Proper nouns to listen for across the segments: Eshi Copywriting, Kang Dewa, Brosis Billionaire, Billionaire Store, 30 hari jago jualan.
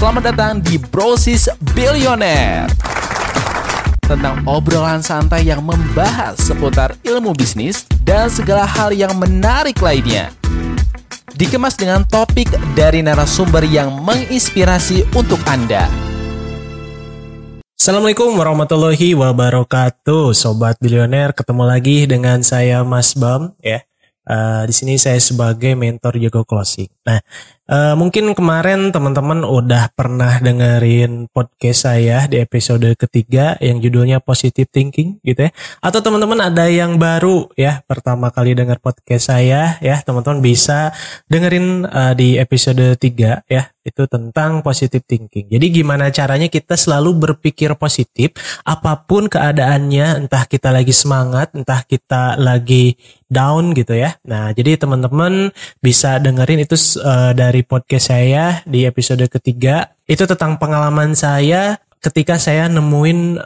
Selamat datang di Brosis Billionaire. Tentang obrolan santai yang membahas seputar ilmu bisnis dan segala hal yang menarik lainnya. Dikemas dengan topik dari narasumber yang menginspirasi untuk Anda. Assalamualaikum warahmatullahi wabarakatuh, Sobat Billionaire. Ketemu lagi dengan saya Mas Bam, ya. Di sini saya sebagai mentor jago closing. Nah, mungkin kemarin teman-teman udah pernah dengerin podcast saya di episode ketiga yang judulnya Positive Thinking gitu ya. Atau teman-teman ada yang baru ya pertama kali denger podcast saya ya, teman-teman bisa dengerin di episode 3 ya, itu tentang Positive Thinking. Jadi gimana caranya kita selalu berpikir positif apapun keadaannya, entah kita lagi semangat, entah kita lagi down gitu ya. Nah, jadi teman-teman bisa dengerin itu dari podcast saya di episode ketiga. Itu tentang pengalaman saya ketika saya nemuin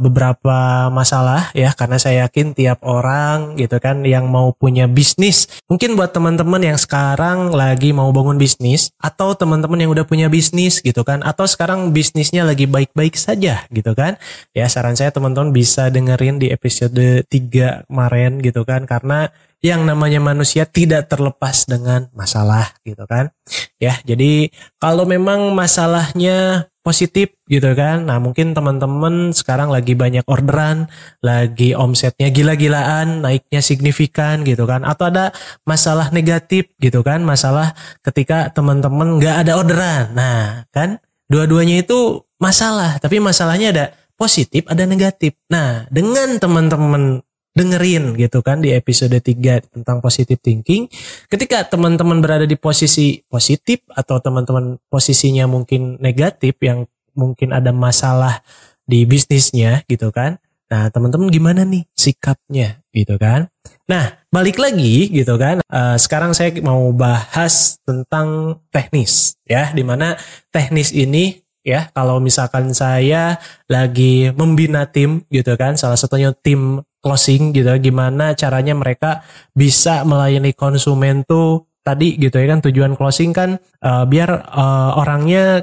beberapa masalah ya, karena saya yakin tiap orang gitu kan yang mau punya bisnis. Mungkin buat teman-teman yang sekarang lagi mau bangun bisnis, atau teman-teman yang udah punya bisnis gitu kan, atau sekarang bisnisnya lagi baik-baik saja gitu kan. Ya, saran saya teman-teman bisa dengerin di episode 3 kemarin gitu kan, karena yang namanya manusia tidak terlepas dengan masalah gitu kan. Ya, jadi kalau memang masalahnya positif gitu kan. Nah, mungkin teman-teman sekarang lagi banyak orderan, lagi omsetnya gila-gilaan, naiknya signifikan gitu kan. Atau ada masalah negatif gitu kan, masalah ketika teman-teman gak ada orderan. Nah, kan dua-duanya itu masalah, tapi masalahnya ada positif, ada negatif. Nah, dengan teman-teman dengerin gitu kan di episode 3 tentang positive thinking, ketika teman-teman berada di posisi positif atau teman-teman posisinya mungkin negatif yang mungkin ada masalah di bisnisnya gitu kan. Nah, teman-teman gimana nih sikapnya gitu kan. Nah, balik lagi gitu kan, sekarang saya mau bahas tentang teknis ya, dimana teknis ini ya, kalau misalkan saya lagi membina tim gitu kan, salah satunya tim closing gitu, gimana caranya mereka bisa melayani konsumen tuh tadi gitu ya kan. Tujuan closing kan biar orangnya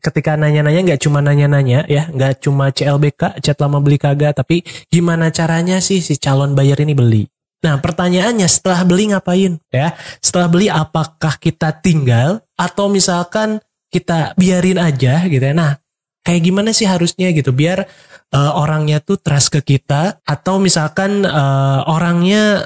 ketika nanya-nanya gak cuma nanya-nanya ya, gak cuma CLBK, chat lama beli kagak, tapi gimana caranya sih si calon buyer ini beli. Nah, pertanyaannya setelah beli ngapain ya, setelah beli apakah kita tinggal atau misalkan kita biarin aja gitu ya. Nah, kayak gimana sih harusnya gitu biar orangnya tuh trust ke kita, atau misalkan orangnya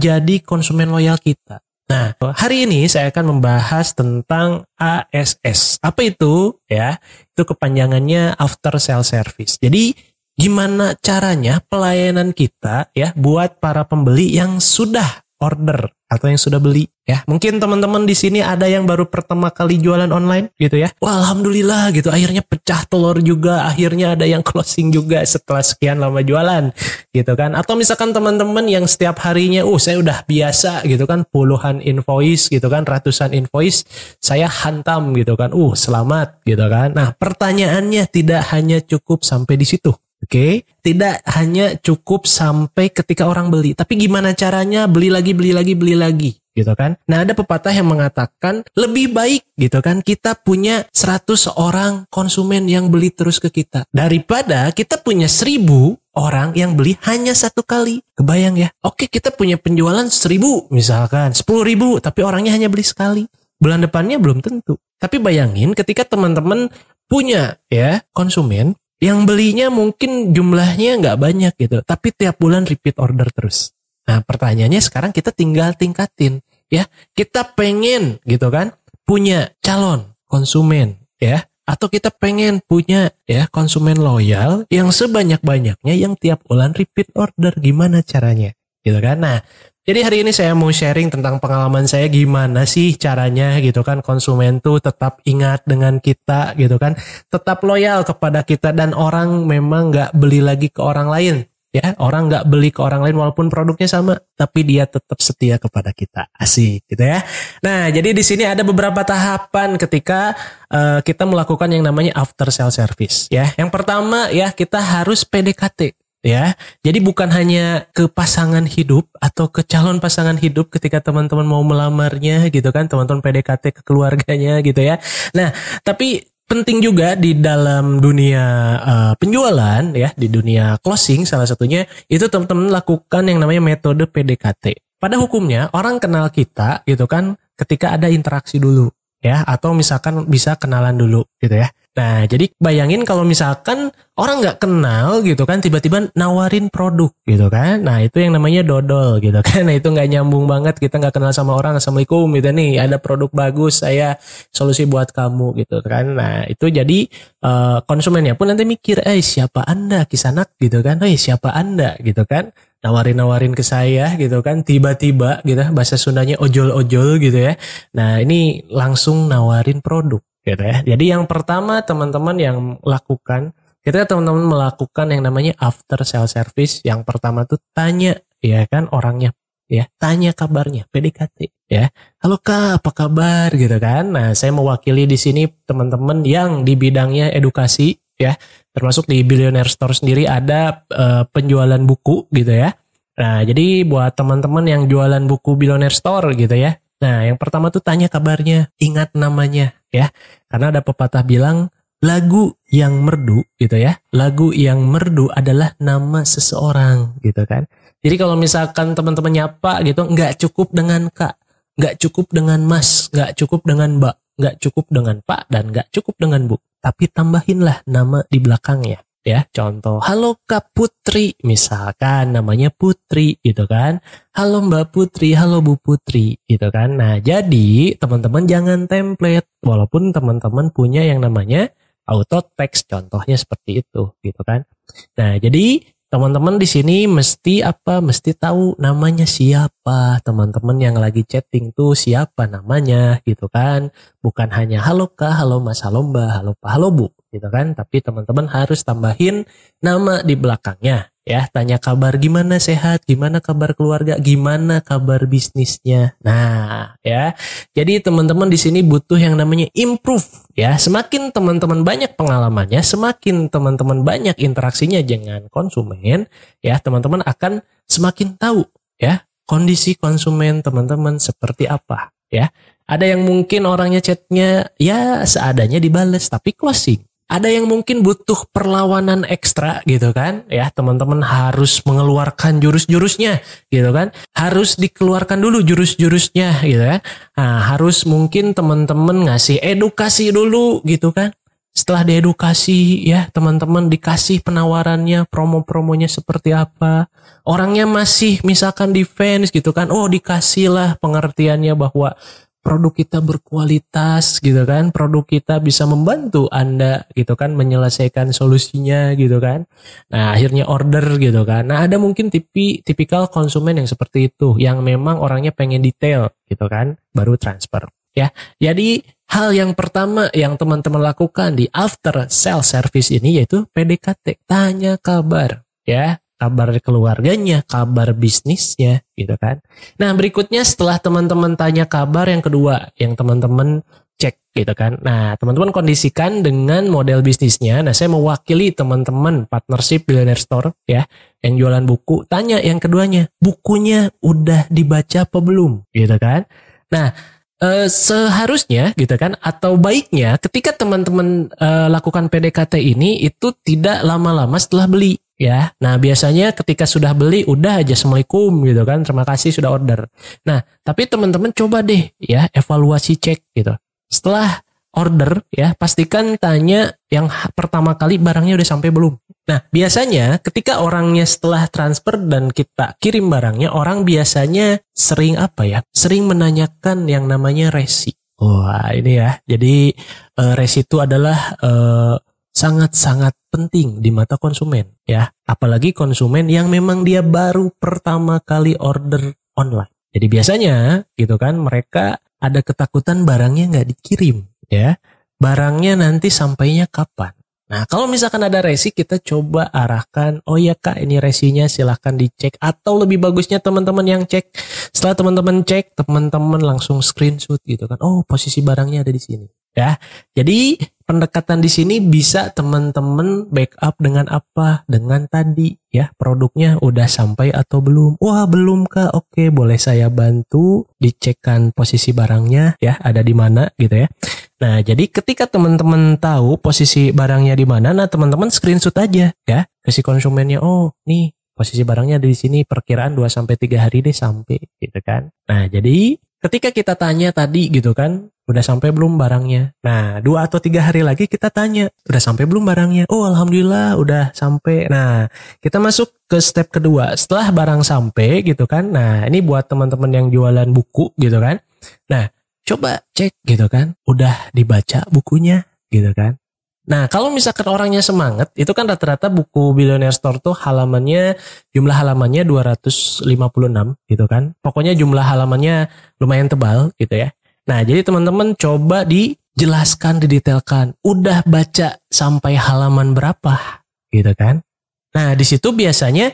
jadi konsumen loyal kita. Nah, hari ini saya akan membahas tentang ASS. Apa itu ya? Itu kepanjangannya after sales service. Jadi gimana caranya pelayanan kita ya buat para pembeli yang sudah order atau yang sudah beli ya. Mungkin teman-teman di sini ada yang baru pertama kali jualan online gitu ya. Wah, alhamdulillah gitu, akhirnya pecah telur juga, akhirnya ada yang closing juga setelah sekian lama jualan gitu kan. Atau misalkan teman-teman yang setiap harinya saya udah biasa gitu kan, puluhan invoice gitu kan, ratusan invoice saya hantam gitu kan. Selamat gitu kan. Nah, pertanyaannya tidak hanya cukup sampai di situ. Oke, tidak hanya cukup sampai ketika orang beli, tapi gimana caranya beli lagi gitu kan. Nah, ada pepatah yang mengatakan lebih baik gitu kan kita punya 100 orang konsumen yang beli terus ke kita, daripada kita punya 1000 orang yang beli hanya satu kali. Kebayang ya? Oke, kita punya penjualan 1000 misalkan, 10.000, tapi orangnya hanya beli sekali. Bulan depannya belum tentu. Tapi bayangin ketika teman-teman punya ya konsumen yang belinya mungkin jumlahnya nggak banyak gitu, tapi tiap bulan repeat order terus. Nah, pertanyaannya sekarang kita tinggal tingkatin ya. Kita pengen gitu kan punya calon konsumen ya, atau kita pengen punya ya konsumen loyal yang sebanyak-banyaknya yang tiap bulan repeat order. Gimana caranya gitu kan. Nah, jadi hari ini saya mau sharing tentang pengalaman saya, gimana sih caranya gitu kan konsumen tuh tetap ingat dengan kita gitu kan, tetap loyal kepada kita, dan orang memang gak beli lagi ke orang lain ya, orang gak beli ke orang lain walaupun produknya sama, tapi dia tetap setia kepada kita. Asik gitu ya. Nah, jadi di sini ada beberapa tahapan ketika kita melakukan yang namanya after sale service ya. Yang pertama ya, kita harus PDKT. Ya, jadi bukan hanya ke pasangan hidup atau ke calon pasangan hidup ketika teman-teman mau melamarnya gitu kan, teman-teman PDKT ke keluarganya gitu ya. Nah, tapi penting juga di dalam dunia penjualan ya, di dunia closing salah satunya itu teman-teman lakukan yang namanya metode PDKT. Pada hukumnya orang kenal kita gitu kan ketika ada interaksi dulu ya, atau misalkan bisa kenalan dulu gitu ya. Nah jadi bayangin kalau misalkan orang nggak kenal gitu kan tiba-tiba nawarin produk gitu kan, nah itu yang namanya dodol gitu kan. Nah itu nggak nyambung banget, kita nggak kenal sama orang, assalamualaikum gitu nih, ada produk bagus saya solusi buat kamu gitu kan. Nah itu jadi konsumennya pun nanti mikir, siapa anda kisanak gitu kan, siapa anda gitu kan, nawarin-nawarin ke saya gitu kan, tiba-tiba gitu, bahasa Sundanya ojol-ojol gitu ya. Nah ini langsung nawarin produk gitu ya. Jadi yang pertama teman-teman yang lakukan, kita teman-teman melakukan yang namanya after sales service. Yang pertama tuh tanya ya kan orangnya ya, tanya kabarnya, PDKT ya. Halo Kak, apa kabar gitu kan. Nah, saya mewakili di sini teman-teman yang di bidangnya edukasi ya. Termasuk di Billionaire Store sendiri ada penjualan buku gitu ya. Nah, jadi buat teman-teman yang jualan buku Billionaire Store gitu ya. Nah, yang pertama tuh tanya kabarnya, ingat namanya ya. Karena ada pepatah bilang lagu yang merdu gitu ya. Lagu yang merdu adalah nama seseorang gitu kan. Jadi kalau misalkan teman-teman nyapa gitu, nggak cukup dengan Kak, nggak cukup dengan Mas, nggak cukup dengan Mbak, nggak cukup dengan Pak, dan nggak cukup dengan Bu. Tapi tambahinlah nama di belakangnya ya. Contoh, halo Kak Putri, misalkan namanya Putri gitu kan. Halo Mbak Putri, halo Bu Putri gitu kan. Nah jadi teman-teman jangan template, walaupun teman-teman punya yang namanya auto text, contohnya seperti itu gitu kan. Nah, jadi teman-teman di sini mesti apa? Mesti tahu namanya siapa. Teman-teman yang lagi chatting tuh siapa namanya gitu kan. Bukan hanya halo Kak, halo Mas, halo Mbak, halo Pak, halo Bu gitu kan. Tapi teman-teman harus tambahin nama di belakangnya ya. Tanya kabar, gimana sehat, gimana kabar keluarga, gimana kabar bisnisnya. Nah ya, jadi teman-teman di sini butuh yang namanya improve ya. Semakin teman-teman banyak pengalamannya, semakin teman-teman banyak interaksinya dengan konsumen ya, teman-teman akan semakin tahu ya kondisi konsumen teman-teman seperti apa ya. Ada yang mungkin orangnya chatnya ya seadanya dibales tapi closing. Ada yang mungkin butuh perlawanan ekstra gitu kan ya, teman-teman harus mengeluarkan jurus-jurusnya gitu kan, harus dikeluarkan dulu jurus-jurusnya gitu kan. Nah, harus mungkin teman-teman ngasih edukasi dulu gitu kan. Setelah diedukasi ya, teman-teman dikasih penawarannya, promo-promonya seperti apa. Orangnya masih misalkan defense gitu kan, oh dikasihlah pengertiannya bahwa produk kita berkualitas gitu kan, produk kita bisa membantu Anda gitu kan, menyelesaikan solusinya gitu kan. Nah akhirnya order gitu kan. Nah ada mungkin tipikal konsumen yang seperti itu, yang memang orangnya pengen detail gitu kan, baru transfer ya. Jadi hal yang pertama yang teman-teman lakukan di after sales service ini yaitu PDKT, tanya kabar ya. Kabar keluarganya, kabar bisnisnya gitu kan. Nah berikutnya setelah teman-teman tanya kabar, yang kedua yang teman-teman cek gitu kan. Nah teman-teman kondisikan dengan model bisnisnya. Nah saya mewakili teman-teman partnership Billionaire Store ya, yang jualan buku. Tanya yang keduanya, bukunya udah dibaca apa belum gitu kan. Nah seharusnya gitu kan, atau baiknya ketika teman-teman lakukan PDKT ini itu tidak lama-lama setelah beli ya. Nah biasanya ketika sudah beli udah aja assalamualaikum gitu kan, terima kasih sudah order. Nah tapi teman-teman coba deh ya evaluasi, cek gitu setelah order ya, pastikan tanya yang pertama kali barangnya udah sampai belum. Nah biasanya ketika orangnya setelah transfer dan kita kirim barangnya, orang biasanya sering apa ya, sering menanyakan yang namanya resi. Wah ini ya, jadi resi itu adalah sangat-sangat penting di mata konsumen ya, apalagi konsumen yang memang dia baru pertama kali order online. Jadi biasanya gitu kan mereka ada ketakutan barangnya nggak dikirim ya, barangnya nanti sampainya kapan. Nah kalau misalkan ada resi, kita coba arahkan, oh ya Kak ini resinya silahkan dicek, atau lebih bagusnya teman-teman yang cek, setelah teman-teman cek teman-teman langsung screenshot gitu kan, oh posisi barangnya ada di sini ya. Jadi pendekatan di sini bisa teman-teman backup dengan apa? Dengan tadi ya, produknya udah sampai atau belum? Wah belum Kak, oke boleh saya bantu dicekkan posisi barangnya ya, ada di mana gitu ya. Nah, jadi ketika teman-teman tahu posisi barangnya di mana, nah teman-teman screenshot aja ya. Kasih konsumennya, oh nih posisi barangnya ada di sini, perkiraan 2-3 hari deh sampai gitu kan. Nah, jadi ketika kita tanya tadi gitu kan, udah sampai belum barangnya? Nah, 2 atau 3 hari lagi kita tanya, udah sampai belum barangnya? Oh, alhamdulillah udah sampai. Nah, kita masuk ke step kedua. Setelah barang sampai gitu kan. Nah, ini buat teman-teman yang jualan buku gitu kan. Nah, coba cek gitu kan, udah dibaca bukunya gitu kan. Nah, kalau misalkan orangnya semangat, itu kan rata-rata buku Billionaire Store tuh halamannya, jumlah halamannya 256 gitu kan. Pokoknya jumlah halamannya lumayan tebal gitu ya. Nah, jadi teman-teman coba dijelaskan, didetailkan, udah baca sampai halaman berapa gitu kan. Nah, di situ biasanya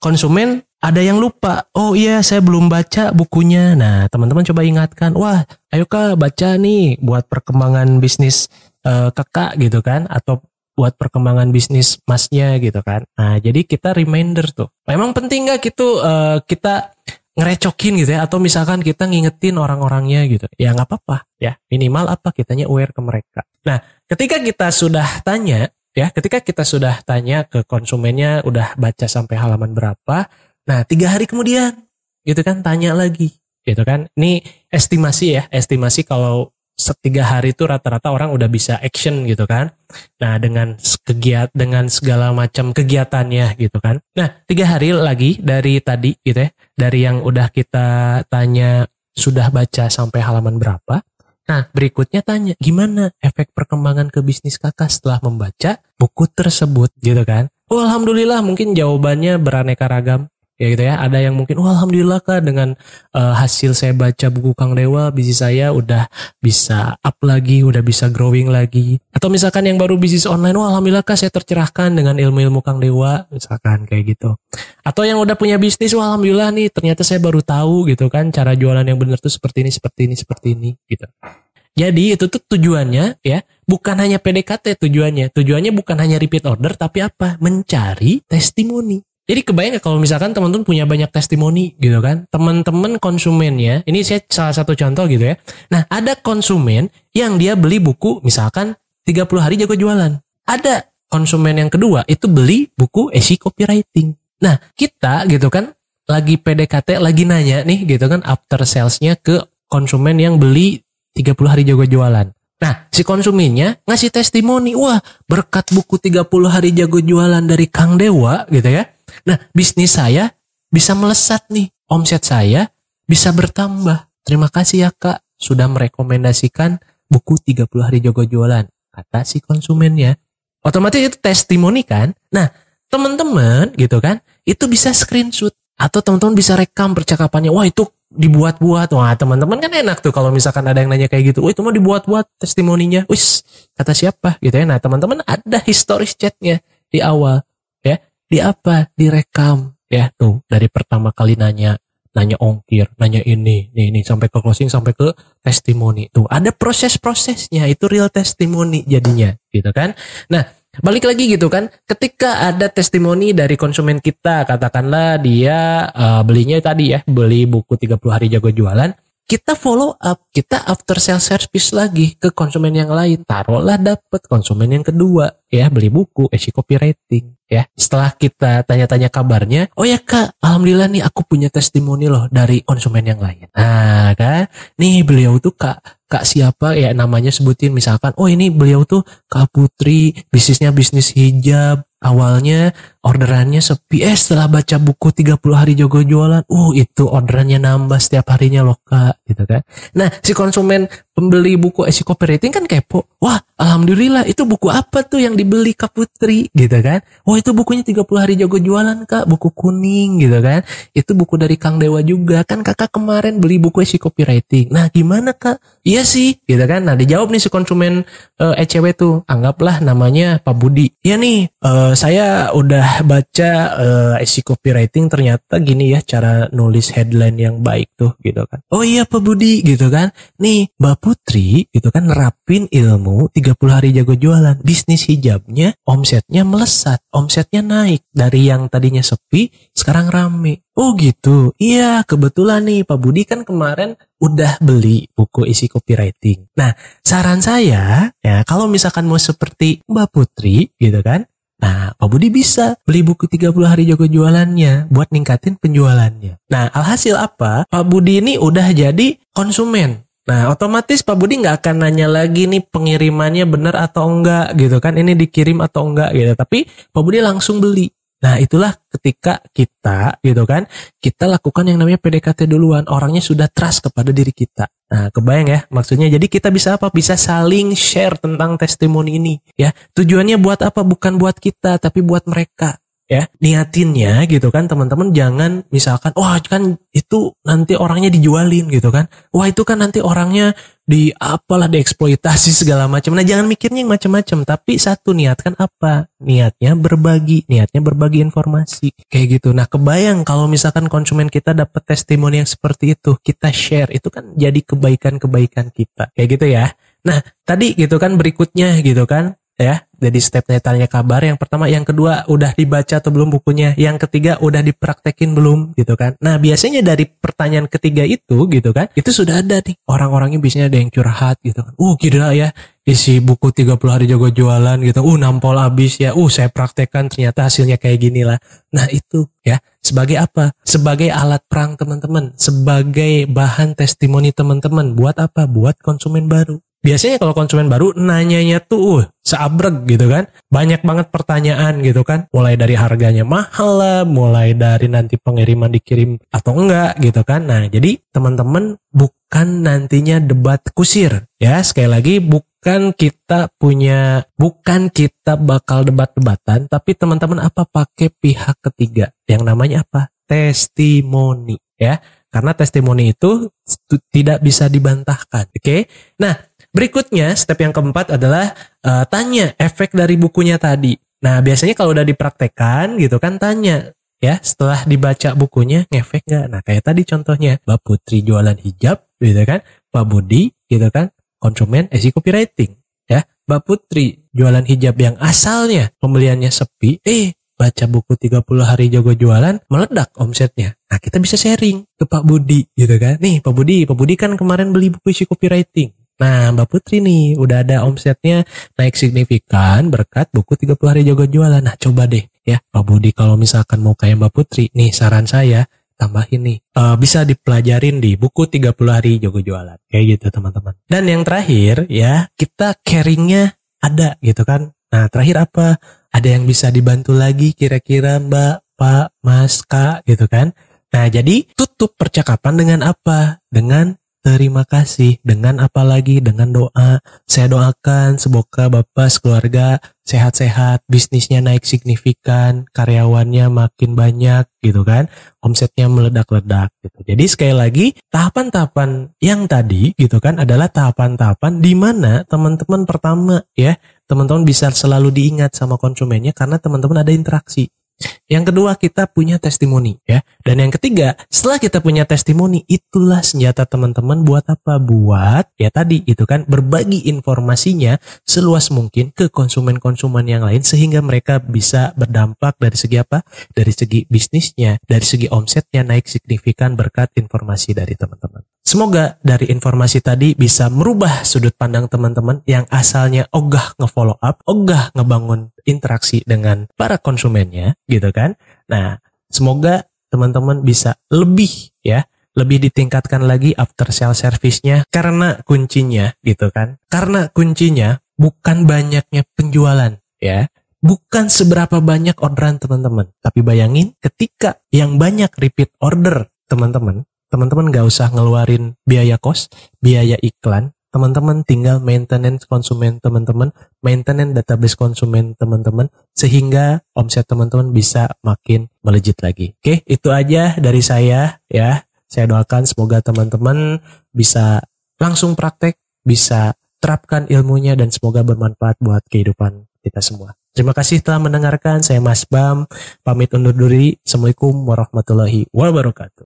konsumen ada yang lupa, oh iya saya belum baca bukunya. Nah, teman-teman coba ingatkan, wah ayo Kak baca nih buat perkembangan bisnis kakak gitu kan, atau buat perkembangan bisnis masnya gitu kan. Nah, jadi kita reminder tuh. Memang penting gak gitu kita ngerecokin gitu ya, atau misalkan kita ngingetin orang-orangnya gitu. Ya gak apa-apa ya, minimal apa kitanya aware ke mereka. Nah, ketika kita sudah tanya, ya ketika kita sudah tanya ke konsumennya udah baca sampai halaman berapa, nah 3 hari kemudian gitu kan tanya lagi gitu kan. Ini estimasi ya, estimasi kalau setiga hari itu rata-rata orang udah bisa action gitu kan. Nah, dengan segala macam kegiatannya gitu kan. Nah, 3 hari lagi dari tadi gitu ya, dari yang udah kita tanya sudah baca sampai halaman berapa. Nah, berikutnya tanya gimana efek perkembangan ke bisnis kakak setelah membaca buku tersebut gitu kan. Oh, alhamdulillah, mungkin jawabannya beraneka ragam ya gitu ya. Ada yang mungkin, oh alhamdulillah Kak, dengan hasil saya baca buku Kang Dewa, bisnis saya udah bisa up lagi, udah bisa growing lagi. Atau misalkan yang baru bisnis online, oh alhamdulillah Kak, saya tercerahkan dengan ilmu-ilmu Kang Dewa, misalkan kayak gitu. Atau yang udah punya bisnis, wah alhamdulillah nih, ternyata saya baru tahu gitu kan, cara jualan yang benar tuh seperti ini, seperti ini, seperti ini gitu. Jadi itu tuh tujuannya ya, bukan hanya PDKT tujuannya. Tujuannya bukan hanya repeat order, tapi apa? Mencari testimoni. Jadi kebayang gak kalau misalkan teman-teman punya banyak testimoni gitu kan. Teman-teman konsumennya, ini saya salah satu contoh gitu ya. Nah, ada konsumen yang dia beli buku misalkan 30 hari jago jualan. Ada konsumen yang kedua itu beli buku Eshi Copywriting. Nah, kita gitu kan lagi PDKT, lagi nanya nih gitu kan after salesnya ke konsumen yang beli 30 hari jago jualan. Nah, si konsumennya ngasih testimoni, wah berkat buku 30 hari jago jualan dari Kang Dewa gitu ya. Nah, bisnis saya bisa melesat nih, omset saya bisa bertambah. Terima kasih ya Kak, sudah merekomendasikan buku 30 hari jago jualan, kata si konsumennya. Otomatis itu testimoni kan. Nah, teman-teman gitu kan, itu bisa screenshot. Atau teman-teman bisa rekam percakapannya, wah itu dibuat-buat. Wah, teman-teman kan enak tuh kalau misalkan ada yang nanya kayak gitu, wih itu mah dibuat-buat testimoninya, wis kata siapa gitu ya. Nah, teman-teman ada historis chatnya di awal ya, di apa, direkam ya tuh, dari pertama kali nanya ongkir, nanya ini sampai ke closing, sampai ke testimoni tuh, ada proses-prosesnya, itu real testimoni jadinya gitu kan. Nah, balik lagi gitu kan, ketika ada testimoni dari konsumen kita, katakanlah dia belinya tadi ya, beli buku 30 hari jago jualan, kita follow up, kita after sales service lagi ke konsumen yang lain, taruhlah dapet konsumen yang kedua ya, beli buku Eshi Copywriting ya. Setelah kita tanya-tanya kabarnya, oh ya Kak, alhamdulillah nih aku punya testimoni loh dari konsumen yang lain. Nah kan, nih beliau tuh Kak siapa ya, namanya sebutin misalkan, oh ini beliau tuh Kak Putri, bisnisnya bisnis hijab, awalnya orderannya sepi, setelah baca buku 30 hari jago jualan, itu orderannya nambah setiap harinya loh Kak gitu kan. Nah, si konsumen pembeli buku Eshi Copywriting kan kepo, wah alhamdulillah itu buku apa tuh yang dibeli Kak Putri gitu kan. Wah itu bukunya 30 hari jago jualan Kak, buku kuning gitu kan, itu buku dari Kang Dewa juga kan, kakak kemarin beli buku Eshi Copywriting, nah gimana Kak? Iya sih gitu kan. Nah, dijawab nih si konsumen ECW tuh, anggaplah namanya Pak Budi ya nih, saya udah baca Eshi Copywriting, ternyata gini ya cara nulis headline yang baik tuh gitu kan. Oh iya Pak Budi gitu kan, nih Mbak Putri gitu kan nerapin nerapin ilmu 30 hari jago jualan, bisnis hijabnya omsetnya melesat, omsetnya naik, dari yang tadinya sepi sekarang rame. Oh gitu, iya kebetulan nih Pak Budi kan kemarin udah beli buku Eshi Copywriting. Nah saran saya ya, kalau misalkan mau seperti Mbak Putri gitu kan, nah, Pak Budi bisa beli buku 30 hari jago jualannya buat ningkatin penjualannya. Nah, alhasil apa? Pak Budi ini udah jadi konsumen. Nah, otomatis Pak Budi nggak akan nanya lagi nih pengirimannya benar atau enggak gitu kan. Ini dikirim atau enggak gitu. Tapi Pak Budi langsung beli. Nah, itulah ketika kita gitu kan, kita lakukan yang namanya PDKT duluan. Orangnya sudah trust kepada diri kita. Nah, kebayang ya maksudnya. Jadi kita bisa apa? Bisa saling share tentang testimoni ini ya. Tujuannya buat apa? Bukan buat kita, tapi buat mereka ya. Niatinnya gitu kan teman-teman, jangan misalkan wah kan itu nanti orangnya dijualin gitu kan. Wah itu kan nanti orangnya di apalah, dieksploitasi segala macam. Nah jangan mikirnya yang macam-macam, tapi satu, niatkan apa? Niatnya berbagi, informasi kayak gitu. Nah kebayang kalau misalkan konsumen kita dapat testimoni yang seperti itu, kita share, itu kan jadi kebaikan-kebaikan kita kayak gitu ya. Nah tadi gitu kan, berikutnya gitu kan ya, jadi stepnya tanya kabar yang pertama, yang kedua udah dibaca atau belum bukunya, yang ketiga udah dipraktekin belum gitu kan. Nah biasanya dari pertanyaan ketiga itu gitu kan, itu sudah ada nih orang-orangnya, biasanya ada yang curhat gitu kan, gila ya isi buku 30 hari jago jualan gitu, nampol abis ya, saya praktekkan ternyata hasilnya kayak gini lah. Nah itu ya, sebagai apa? Sebagai alat perang teman-teman, sebagai bahan testimoni teman-teman, buat apa? Buat konsumen baru. Biasanya kalau konsumen baru nanyanya tuh seabrek gitu kan. Banyak banget pertanyaan gitu kan. Mulai dari harganya mahal lah, mulai dari nanti pengiriman dikirim atau enggak gitu kan. Nah, jadi teman-teman bukan nantinya debat kusir ya. Sekali lagi bukan kita bakal debat-debatan, tapi teman-teman apa? Pakai pihak ketiga. Yang namanya apa? Testimoni ya. Karena testimoni itu tidak bisa dibantahkan, oke? Nah, berikutnya step yang keempat adalah tanya efek dari bukunya tadi. Nah, biasanya kalau udah dipraktekkan gitu kan, tanya ya setelah dibaca bukunya, ngefek nggak? Nah, kayak tadi contohnya Mbak Putri jualan hijab gitu kan, Pak Budi gitu kan, konsumen Eshi Copywriting ya. Mbak Putri jualan hijab yang asalnya pembeliannya sepi, baca buku 30 hari jago jualan, meledak omsetnya. Nah, kita bisa sharing ke Pak Budi gitu kan. Nih, Pak Budi kan kemarin beli buku Eshi Copywriting. Nah, Mbak Putri nih udah ada omsetnya naik signifikan berkat buku 30 hari jago jualan. Nah, coba deh ya Pak Budi, kalau misalkan mau kayak Mbak Putri, nih saran saya tambahin nih, bisa dipelajarin di buku 30 hari jago jualan. Kayak gitu, teman-teman. Dan yang terakhir ya, kita caringnya ada gitu kan. Nah, terakhir apa? Ada yang bisa dibantu lagi kira-kira Mbak, Pak, Mas, Kak gitu kan. Nah jadi tutup percakapan dengan apa? Dengan terima kasih. Dengan apa lagi? Dengan doa. Saya doakan semoga Bapak sekeluarga sehat-sehat, bisnisnya naik signifikan, karyawannya makin banyak gitu kan, omsetnya meledak-ledak gitu. Jadi sekali lagi, tahapan-tahapan yang tadi gitu kan adalah tahapan-tahapan di mana teman-teman pertama ya, teman-teman bisa selalu diingat sama konsumennya karena teman-teman ada interaksi. Yang kedua, kita punya testimoni ya. Dan yang ketiga, setelah kita punya testimoni, itulah senjata teman-teman buat apa? Buat ya tadi itu kan, berbagi informasinya seluas mungkin ke konsumen-konsumen yang lain sehingga mereka bisa berdampak dari segi apa? Dari segi bisnisnya, dari segi omsetnya naik signifikan berkat informasi dari teman-teman. Semoga dari informasi tadi bisa merubah sudut pandang teman-teman yang asalnya ogah nge-follow up, ogah ngebangun interaksi dengan para konsumennya gitu kan. Nah, semoga teman-teman bisa lebih ya, lebih ditingkatkan lagi after sale service-nya, karena kuncinya gitu kan. Karena kuncinya bukan banyaknya penjualan ya. Bukan seberapa banyak orderan teman-teman, tapi bayangin ketika yang banyak repeat order teman-teman nggak usah ngeluarin biaya kos, biaya iklan. Teman-teman tinggal maintenance konsumen teman-teman, maintenance database konsumen teman-teman, sehingga omset teman-teman bisa makin melejit lagi. Oke, itu aja dari saya ya. Saya doakan semoga teman-teman bisa langsung praktek, bisa terapkan ilmunya, dan semoga bermanfaat buat kehidupan kita semua. Terima kasih telah mendengarkan. Saya Mas Bam, pamit undur diri. Assalamualaikum warahmatullahi wabarakatuh.